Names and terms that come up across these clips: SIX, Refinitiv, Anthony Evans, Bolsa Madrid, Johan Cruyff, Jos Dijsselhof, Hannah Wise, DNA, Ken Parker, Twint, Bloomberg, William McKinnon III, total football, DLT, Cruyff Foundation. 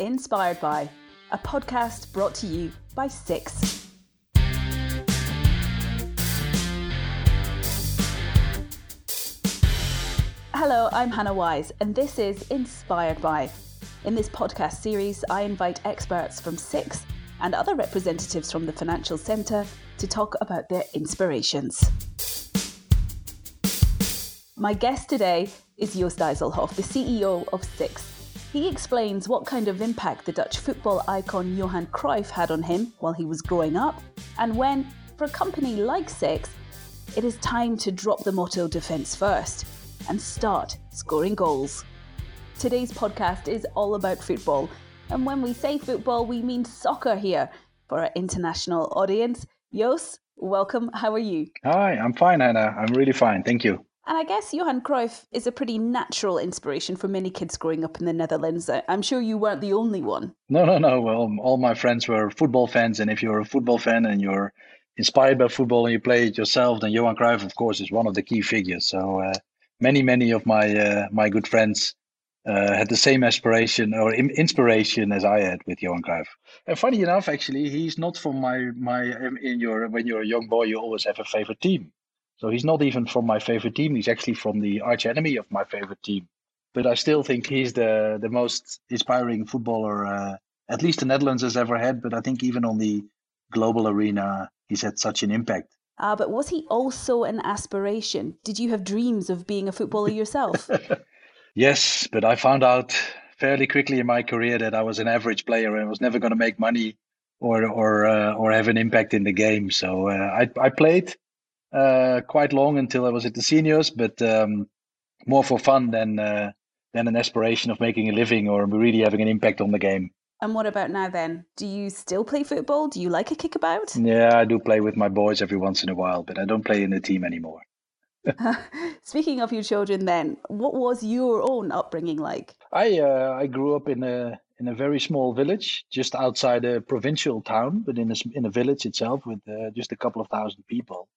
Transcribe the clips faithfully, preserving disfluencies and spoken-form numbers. Inspired By, a podcast brought to you by SIX. Hello, I'm Hannah Wise, and this is Inspired By. In this podcast series, I invite experts from SIX and other representatives from the financial sector to talk about their inspirations. My guest today is Jos Dijsselhof, the C E O of SIX. He explains what kind of impact the Dutch football icon Johan Cruyff had on him while he was growing up, and when, for a company like SIX, it is time to drop the motto defence first and start scoring goals. Today's podcast is all about football, and when we say football, we mean soccer here. For our international audience, Jos, welcome. How are you? Hi, I'm fine, Hannah. I'm really fine. Thank you. And I guess Johan Cruyff is a pretty natural inspiration for many kids growing up in the Netherlands. I'm sure you weren't the only one. No, no, no. Well, all my friends were football fans. And if you're a football fan and you're inspired by football and you play it yourself, then Johan Cruyff, of course, is one of the key figures. So uh, many, many of my uh, my good friends uh, had the same aspiration or im- inspiration as I had with Johan Cruyff. And funny enough, actually, he's not from my, my in your when you're a young boy, you always have a favorite team. So he's not even from my favorite team. He's actually from the arch enemy of my favorite team. But I still think he's the, the most inspiring footballer, uh, at least the Netherlands has ever had. But I think even on the global arena, he's had such an impact. Ah, uh, but was he also an aspiration? Did you have dreams of being a footballer yourself? Yes, but I found out fairly quickly in my career that I was an average player and was never going to make money or or uh, or have an impact in the game. So uh, I I played. Uh, quite long until I was at the seniors, but um, more for fun than uh, than an aspiration of making a living or really having an impact on the game. And what about now then? Do you still play football? Do you like a kickabout? Yeah, I do play with my boys every once in a while, but I don't play in the team anymore. Speaking of your children then, what was your own upbringing like? I uh, I grew up in a in a very small village, just outside a provincial town, but in a, in a village itself with uh, just a couple of thousand people.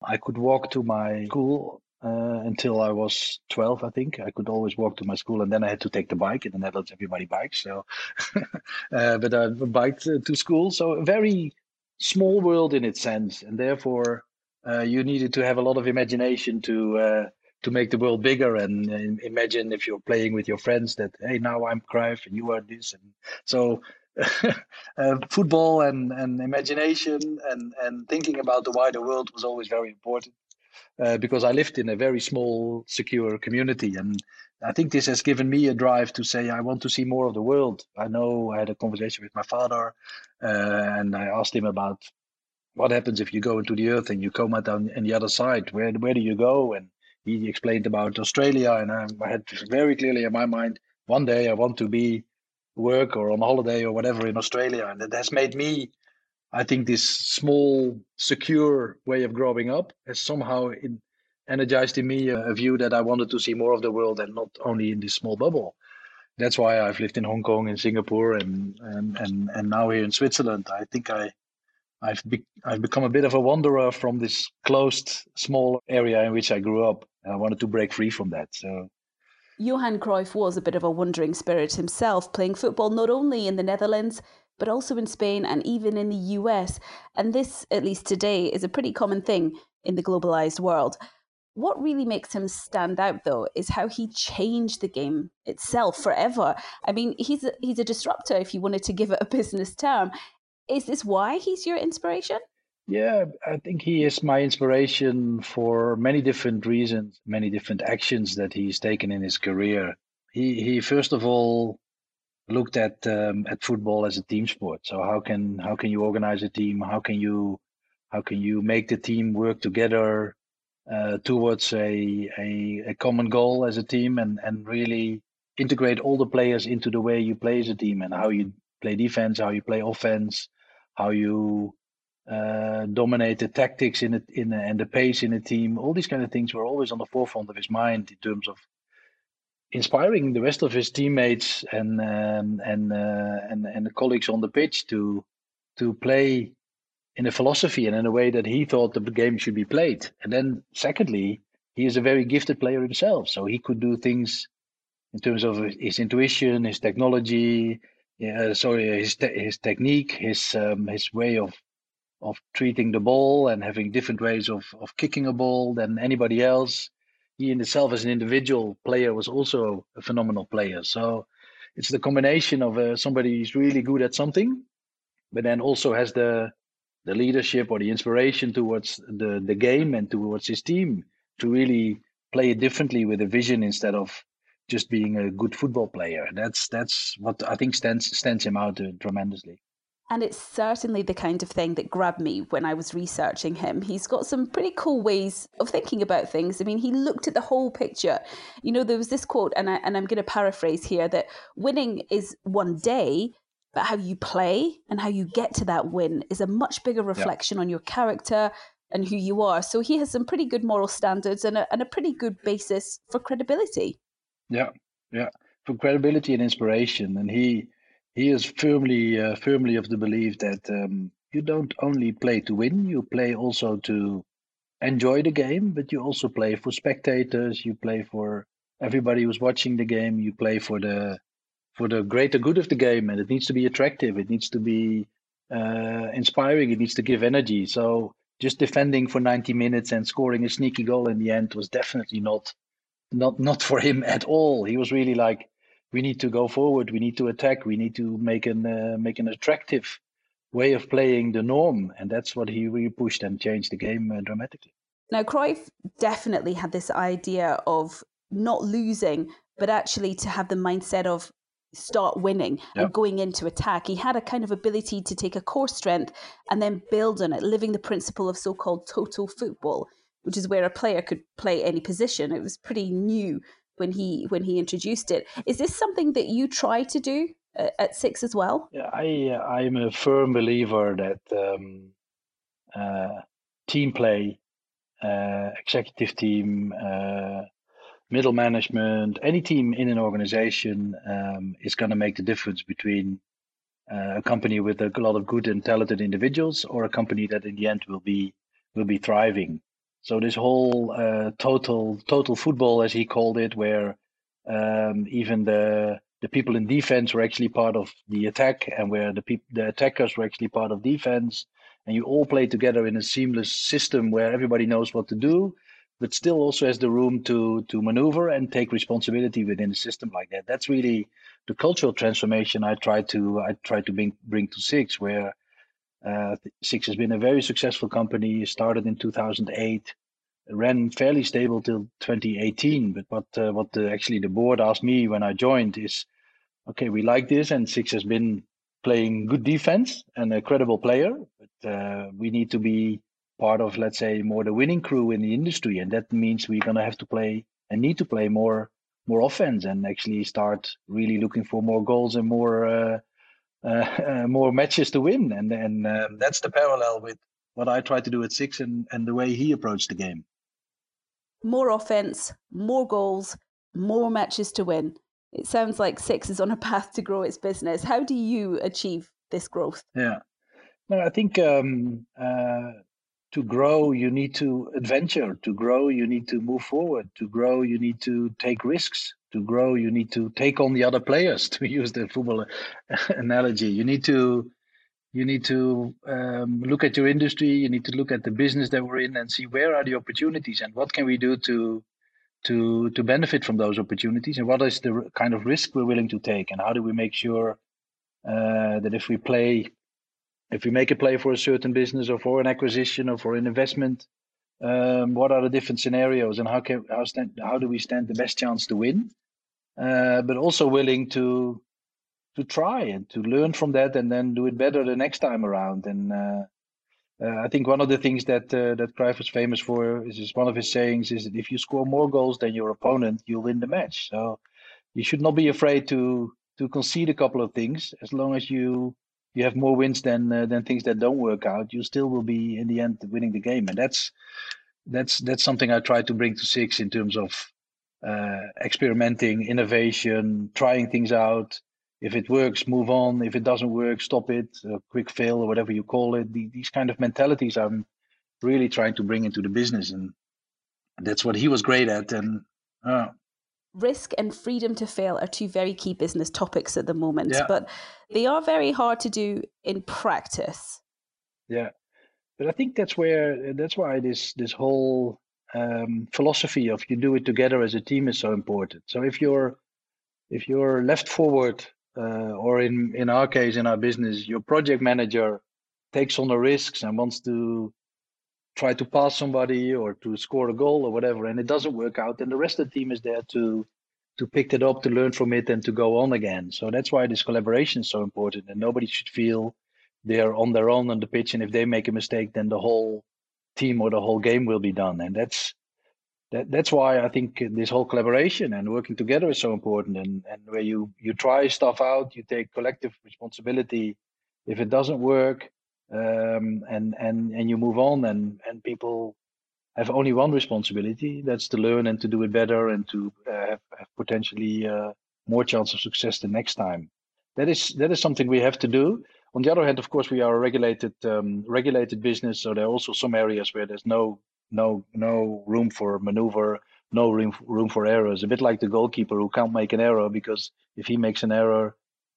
I could walk to my school uh, until I was twelve, I think. I could always walk to my school, and then I had to take the bike. In the Netherlands, everybody bikes. So, uh, but I biked to school. So a very small world in its sense, and therefore uh, you needed to have a lot of imagination to uh, to make the world bigger. And uh, imagine if you're playing with your friends that, hey, now I'm Cruyff and you are this. And so. uh, football and, and imagination and, and thinking about the wider world was always very important uh, because I lived in a very small, secure community. And I think this has given me a drive to say, I want to see more of the world. I know I had a conversation with my father uh, and I asked him about what happens if you go into the earth and you come out on, on the other side, where, where do you go? And he explained about Australia. And I, I had very clearly in my mind, one day I want to be work or on holiday or whatever in Australia. And that has made me, I think, this small, secure way of growing up has somehow energized in me a view that I wanted to see more of the world and not only in this small bubble. That's why I've lived in Hong Kong and Singapore and and, and, and now here in Switzerland. I think I, I've be, I've become a bit of a wanderer from this closed, small area in which I grew up. And I wanted to break free from that. So. Johan Cruyff was a bit of a wandering spirit himself, playing football not only in the Netherlands, but also in Spain and even in the U S. And this, at least today, is a pretty common thing in the globalized world. What really makes him stand out, though, is how he changed the game itself forever. I mean, he's a, he's a disruptor, if you wanted to give it a business term. Is this why he's your inspiration? Yeah, I think he is my inspiration for many different reasons, many different actions that he's taken in his career. He, he first of all, looked at um, at football as a team sport. So how can how can you organize a team? How can you how can you make the team work together uh, towards a, a a common goal as a team, and, and really integrate all the players into the way you play as a team and how you play defense, how you play offense, how you Uh, dominate the tactics in it in a, and the pace in a team. All these kind of things were always on the forefront of his mind in terms of inspiring the rest of his teammates and um, and uh, and and the colleagues on the pitch to to play in a philosophy and in a way that he thought the game should be played. And then secondly, he is a very gifted player himself, so he could do things in terms of his intuition, his technology, Yeah, so his te- his technique, his um, his way of of treating the ball and having different ways of, of kicking a ball than anybody else. He in itself as an individual player was also a phenomenal player. So it's the combination of uh, somebody who's really good at something, but then also has the the leadership or the inspiration towards the, the game and towards his team to really play it differently with a vision instead of just being a good football player. That's that's what I think stands stands him out uh, tremendously. And it's certainly the kind of thing that grabbed me when I was researching him. He's got some pretty cool ways of thinking about things. I mean, he looked at the whole picture. You know, there was this quote, and, I, and I'm going to paraphrase here, that winning is one day, but how you play and how you get to that win is a much bigger reflection yeah. on your character and who you are. So he has some pretty good moral standards and a, and a pretty good basis for credibility. Yeah, yeah, for credibility and inspiration. And he... He is firmly, uh, firmly of the belief that um, you don't only play to win, you play also to enjoy the game, but you also play for spectators, you play for everybody who's watching the game, you play for the for the greater good of the game, and it needs to be attractive, it needs to be uh, inspiring, it needs to give energy. So just defending for ninety minutes and scoring a sneaky goal in the end was definitely not not not for him at all. He was really like, we need to go forward, we need to attack, we need to make an uh, make an attractive way of playing the norm. And that's what he really pushed and changed the game uh, dramatically. Now, Cruyff definitely had this idea of not losing, but actually to have the mindset of start winning yeah. and going into attack. He had a kind of ability to take a core strength and then build on it, living the principle of so-called total football, which is where a player could play any position. It was pretty new when he when he introduced it. Is this something that you try to do uh, at SIX as well? Yeah, I uh, I'm a firm believer that um, uh, team play, uh, executive team, uh, middle management, any team in an organization um, is going to make the difference between uh, a company with a lot of good and talented individuals or a company that in the end will be will be thriving. So this whole uh, total total football, as he called it, where um, even the the people in defense were actually part of the attack, and where the peop- the attackers were actually part of defense, and you all play together in a seamless system where everybody knows what to do, but still also has the room to to maneuver and take responsibility within a system like that. That's really the cultural transformation I try to I try to bring bring to SIX, where Uh, SIX has been a very successful company, started in two thousand eight, ran fairly stable till twenty eighteen. But what uh, what the, actually the board asked me when I joined is, okay, we like this, and SIX has been playing good defense and a credible player, but uh, we need to be part of, let's say, more the winning crew in the industry, and that means we're going to have to play and need to play more more offense and actually start really looking for more goals and more uh, Uh, uh, more matches to win, and and um, that's the parallel with what I try to do at SIX and, and the way he approached the game. More offense, more goals, more matches to win. It sounds like SIX is on a path to grow its business. How do you achieve this growth? Yeah, no, I think um, uh, to grow you need to adventure. To grow you need to move forward. To grow you need to take risks. To grow, you need to take on the other players. To use the football analogy, you need to you need to um, look at your industry. You need to look at the business that we're in and see where are the opportunities and what can we do to to to benefit from those opportunities, and what is the kind of risk we're willing to take, and how do we make sure uh, that if we play, if we make a play for a certain business or for an acquisition or for an investment, Um, what are the different scenarios and how can how stand how do we stand the best chance to win? Uh, but also willing to to try and to learn from that and then do it better the next time around. And uh, uh, I think one of the things that uh, that Cruyff was famous for is, is one of his sayings is that if you score more goals than your opponent, you'll win the match. So you should not be afraid to to concede a couple of things. As long as you you have more wins than uh, than things that don't work out, you still will be in the end winning the game. And that's that's that's something I try to bring to SIX in terms of uh, experimenting, innovation, trying things out. If it works, move on. If it doesn't work, stop it. A quick fail or whatever you call it. The, these kind of mentalities I'm really trying to bring into the business, and that's what he was great at. And uh, risk and freedom to fail are two very key business topics at the moment, yeah. but they are very hard to do in practice. Yeah, but I think that's where that's why this this whole um, philosophy of you do it together as a team is so important. So if you're if you're left forward, uh, or in in our case in our business, your project manager takes on the risks and wants to try to pass somebody or to score a goal or whatever, and it doesn't work out, and the rest of the team is there to to pick it up, to learn from it, and to go on again. So that's why this collaboration is so important, and nobody should feel they're on their own on the pitch, and if they make a mistake, then the whole team or the whole game will be done. And that's that, that's why I think this whole collaboration and working together is so important, and, and where you, you try stuff out, you take collective responsibility if it doesn't work, um and and and you move on, and and people have only one responsibility, that's to learn and to do it better and to uh, have, have potentially uh, more chance of success the next time. That is that is something we have to do. On the other hand, of course, we are a regulated um, regulated business, so there are also some areas where there's no no no room for maneuver, no room room for errors, a bit like the goalkeeper who can't make an error, because if he makes an error,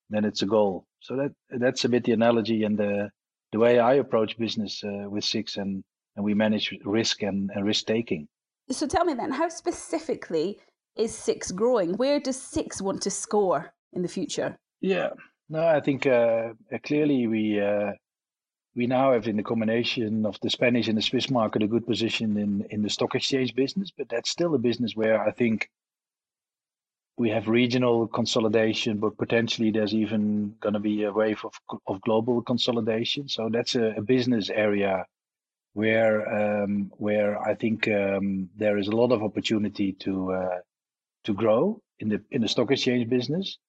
then it's a goal. So that that's a bit the analogy and the the way I approach business uh, with SIX, and, and we manage risk and, and risk-taking. So tell me then, how specifically is SIX growing? Where does SIX want to score in the future? Yeah, no, I think uh, clearly we uh, we now have, in the combination of the Spanish and the Swiss market, a good position in, in the stock exchange business, but that's still a business where I think we have regional consolidation, but potentially there's even going to be a wave of of global consolidation. So that's a, a business area where um, where I think um, there is a lot of opportunity to uh, to grow in the in the stock exchange business.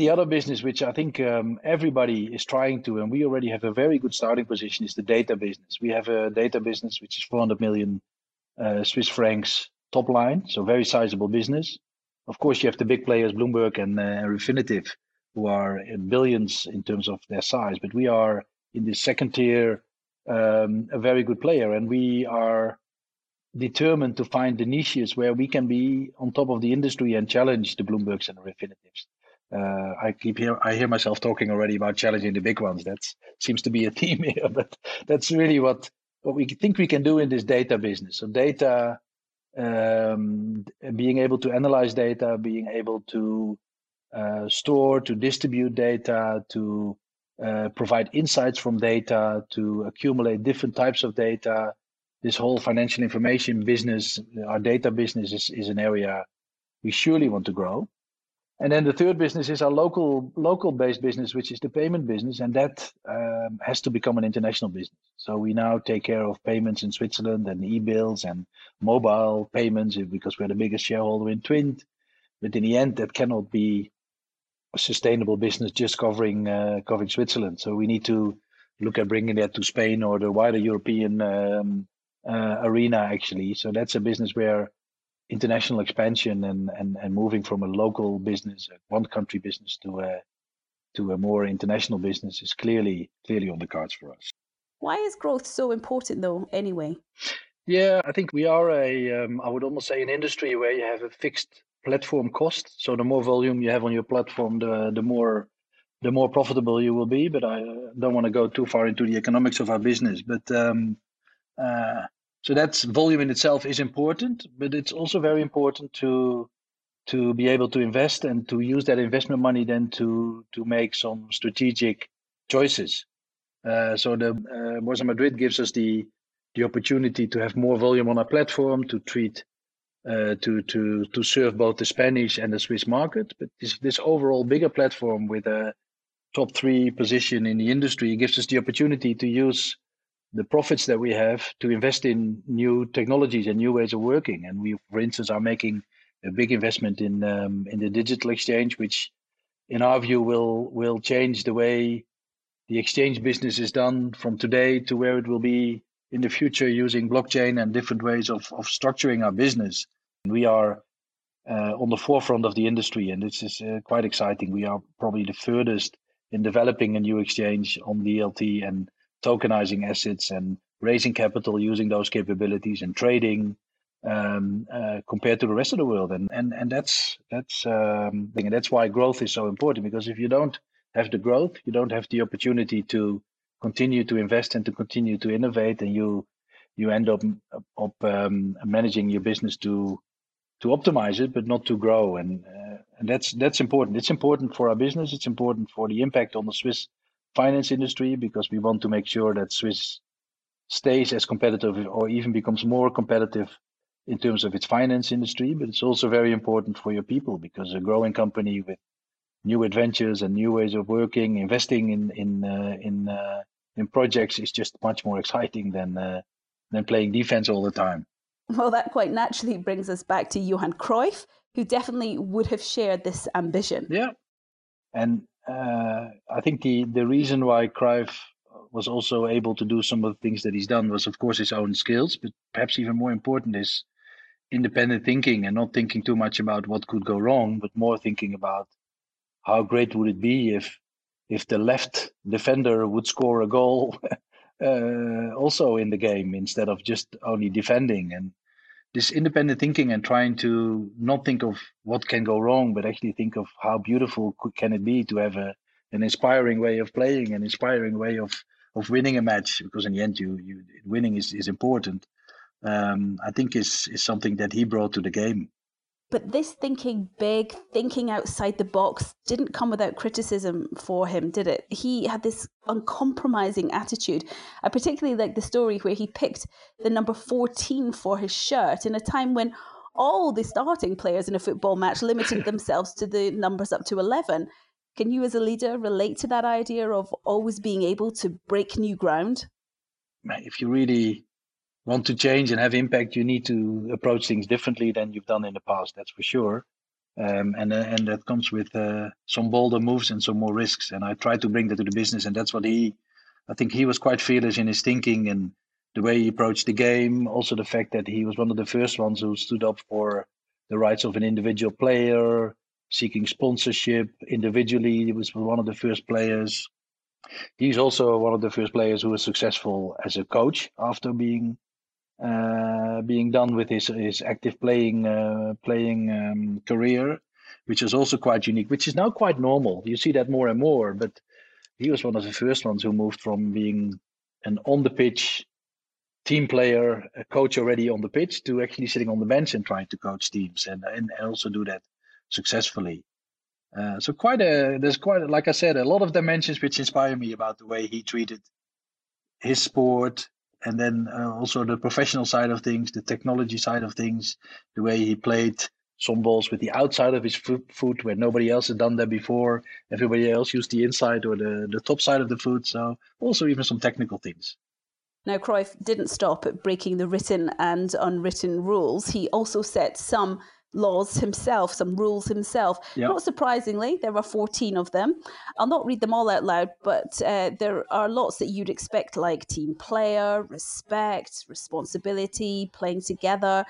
The other business, which I think um, everybody is trying to, and we already have a very good starting position, is the data business. We have a data business which is four hundred million uh, Swiss francs top line, so very sizable business. Of course, you have the big players, Bloomberg and uh, Refinitiv, who are in billions in terms of their size. But we are in the second tier, um, a very good player. And we are determined to find the niches where we can be on top of the industry and challenge the Bloombergs and the Refinitives. Uh, I keep hear, I hear myself talking already about challenging the big ones. That seems to be a theme here. But that's really what, what we think we can do in this data business. So data... Um, being able to analyze data, being able to uh, store, to distribute data, to uh, provide insights from data, to accumulate different types of data. This whole financial information business, our data business, is, is an area we surely want to grow. And then the third business is our local local based business, which is the payment business, and that um, has to become an international business. So we now take care of payments in Switzerland and e-bills and mobile payments, because we're the biggest shareholder in Twint. But in the end, that cannot be a sustainable business just covering uh, covering Switzerland. So we need to look at bringing that to Spain or the wider European um, uh, arena, actually. So that's a business where international expansion and, and, and moving from a local business, one country business, to a, to a more international business is clearly clearly on the cards for us. Why is growth so important, though, anyway? Yeah, I think we are a, um, I would almost say, an industry where you have a fixed platform cost. So the more volume you have on your platform, the the more the more profitable you will be. But I don't want to go too far into the economics of our business. But um, uh, so that's volume in itself is important, but it's also very important to to be able to invest and to use that investment money then to to make some strategic choices. Uh, so the uh, Bolsa Madrid gives us the the opportunity to have more volume on our platform, to treat, uh, to to to serve both the Spanish and the Swiss market. But this this overall bigger platform with a top three position in the industry gives us the opportunity to use the profits that we have to invest in new technologies and new ways of working. And we, for instance, are making a big investment in um, in the digital exchange, which, in our view, will will change the way the exchange business is done from today to where it will be in the future, using blockchain and different ways of, of structuring our business. We are uh, on the forefront of the industry, and this is uh, quite exciting. We are probably the furthest in developing a new exchange on D L T and tokenizing assets and raising capital using those capabilities and trading um, uh, compared to the rest of the world. And and and that's that's um, and that's why growth is so important, because if you don't have the growth, you don't have the opportunity to continue to invest and to continue to innovate, and you you end up up um, managing your business to to optimize it, but not to grow. And uh, and that's that's important. It's important for our business. It's important for the impact on the Swiss finance industry, because we want to make sure that Swiss stays as competitive or even becomes more competitive in terms of its finance industry. But it's also very important for your people, because a growing company with new adventures and new ways of working, investing in in uh, in uh, in projects is just much more exciting than uh, than playing defense all the time. Well, that quite naturally brings us back to Johan Cruyff, who definitely would have shared this ambition. Yeah, and uh, I think the the reason why Cruyff was also able to do some of the things that he's done was, of course, his own skills, but perhaps even more important is independent thinking, and not thinking too much about what could go wrong, but more thinking about how great would it be if if the left defender would score a goal uh, also in the game, instead of just only defending. And this independent thinking and trying to not think of what can go wrong, but actually think of how beautiful could, can it be to have a, an inspiring way of playing, an inspiring way of, of winning a match, because in the end, you, you winning is, is important, um, I think is, is something that he brought to the game. But this thinking big, thinking outside the box didn't come without criticism for him, did it? He had this uncompromising attitude. I particularly like the story where he picked the number fourteen for his shirt in a time when all the starting players in a football match limited themselves to the numbers up to eleven. Can you as a leader relate to that idea of always being able to break new ground? If you really want to change and have impact, you need to approach things differently than you've done in the past. That's for sure, um, and and that comes with uh, some bolder moves and some more risks. And I try to bring that to the business, and that's what he. I think he was quite fearless in his thinking and the way he approached the game. Also, the fact that he was one of the first ones who stood up for the rights of an individual player, seeking sponsorship individually. He was one of the first players. He's also one of the first players who was successful as a coach after being. Uh, being done with his his active playing uh, playing um, career, which is also quite unique, which is now quite normal. You see that more and more, but he was one of the first ones who moved from being an on-the-pitch team player, a coach already on the pitch, to actually sitting on the bench and trying to coach teams and, and also do that successfully. Uh, so quite a, there's quite, a, like I said, a lot of dimensions which inspire me about the way he treated his sport, and then uh, also the professional side of things, the technology side of things, the way he played some balls with the outside of his foot where nobody else had done that before. Everybody else used the inside or the, the top side of the foot. So also even some technical things. Now, Cruyff didn't stop at breaking the written and unwritten rules. He also set some laws himself, some rules himself. Yep. Not surprisingly, there are fourteen of them. I'll not read them all out loud, but uh, there are lots that you'd expect, like team player, respect, responsibility, playing together.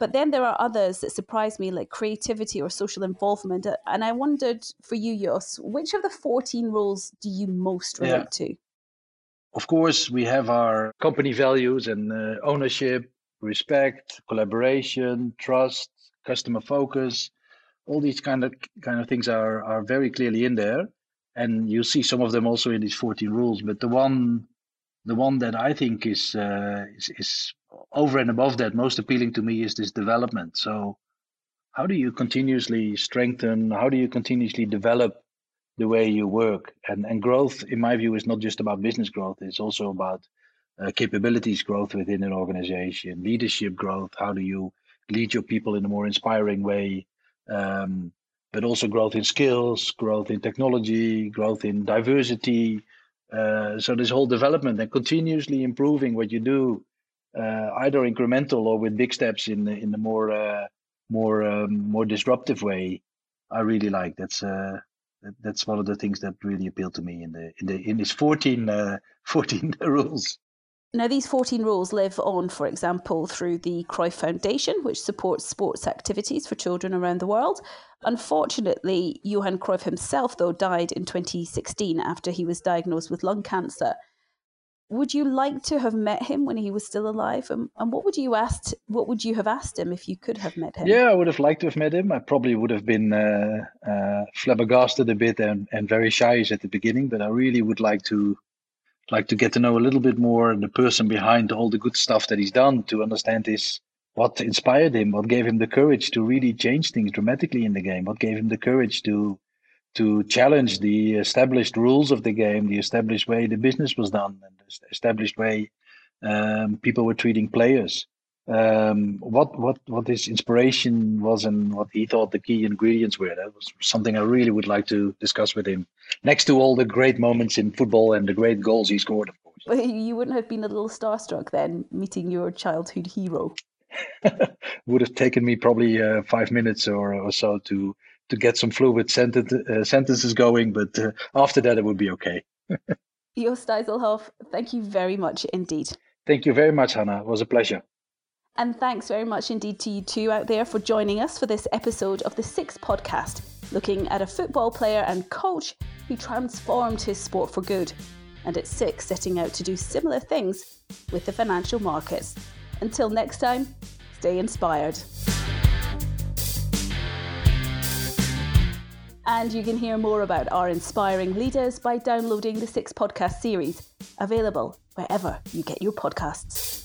But then there are others that surprise me, like creativity or social involvement. And I wondered for you, Jos, which of the fourteen rules do you most relate yeah. to? Of course, we have our company values and uh, ownership, respect, collaboration, trust, customer focus, all these kind of kind of things are are very clearly in there, and you see some of them also in these fourteen rules. But the one, the one that I think is uh, is, is over and above that most appealing to me is this development. So, how do you continuously strengthen? How do you continuously develop the way you work? And and growth, in my view, is not just about business growth. It's also about uh, capabilities growth within an organization, leadership growth. How do you lead your people in a more inspiring way, um, but also growth in skills, growth in technology, growth in diversity. Uh, so this whole development and continuously improving what you do, uh, either incremental or with big steps in the, in the more uh, more um, more disruptive way, I really like. That's uh, that's one of the things that really appealed to me in the in the in these fourteen uh, fourteen rules. Now, these fourteen rules live on, for example, through the Cruyff Foundation, which supports sports activities for children around the world. Unfortunately, Johan Cruyff himself, though, died in twenty sixteen after he was diagnosed with lung cancer. Would you like to have met him when he was still alive? And, and what would you asked? What would you have asked him if you could have met him? Yeah, I would have liked to have met him. I probably would have been uh, uh, flabbergasted a bit and, and very shyish at the beginning. But I really would like to like to get to know a little bit more the person behind all the good stuff that he's done, to understand his what inspired him, what gave him the courage to really change things dramatically in the game, what gave him the courage to to challenge the established rules of the game, the established way the business was done, and the established way um, people were treating players. Um, what what what his inspiration was and what he thought the key ingredients were. That was something I really would like to discuss with him, next to all the great moments in football and the great goals he scored, of course. But you wouldn't have been a little starstruck then, meeting your childhood hero? Would have taken me probably uh, five minutes or, or so to... to get some fluid sentence, uh, sentences going, but uh, after that it would be okay. Jos Dijsselhof, thank you very much indeed. Thank you very much, Hannah. It was a pleasure. And thanks very much indeed to you two out there for joining us for this episode of the Six podcast, looking at a football player and coach who transformed his sport for good, and at Six setting out to do similar things with the financial markets. Until next time, stay inspired. And you can hear more about our inspiring leaders by downloading the Six podcast series, available wherever you get your podcasts.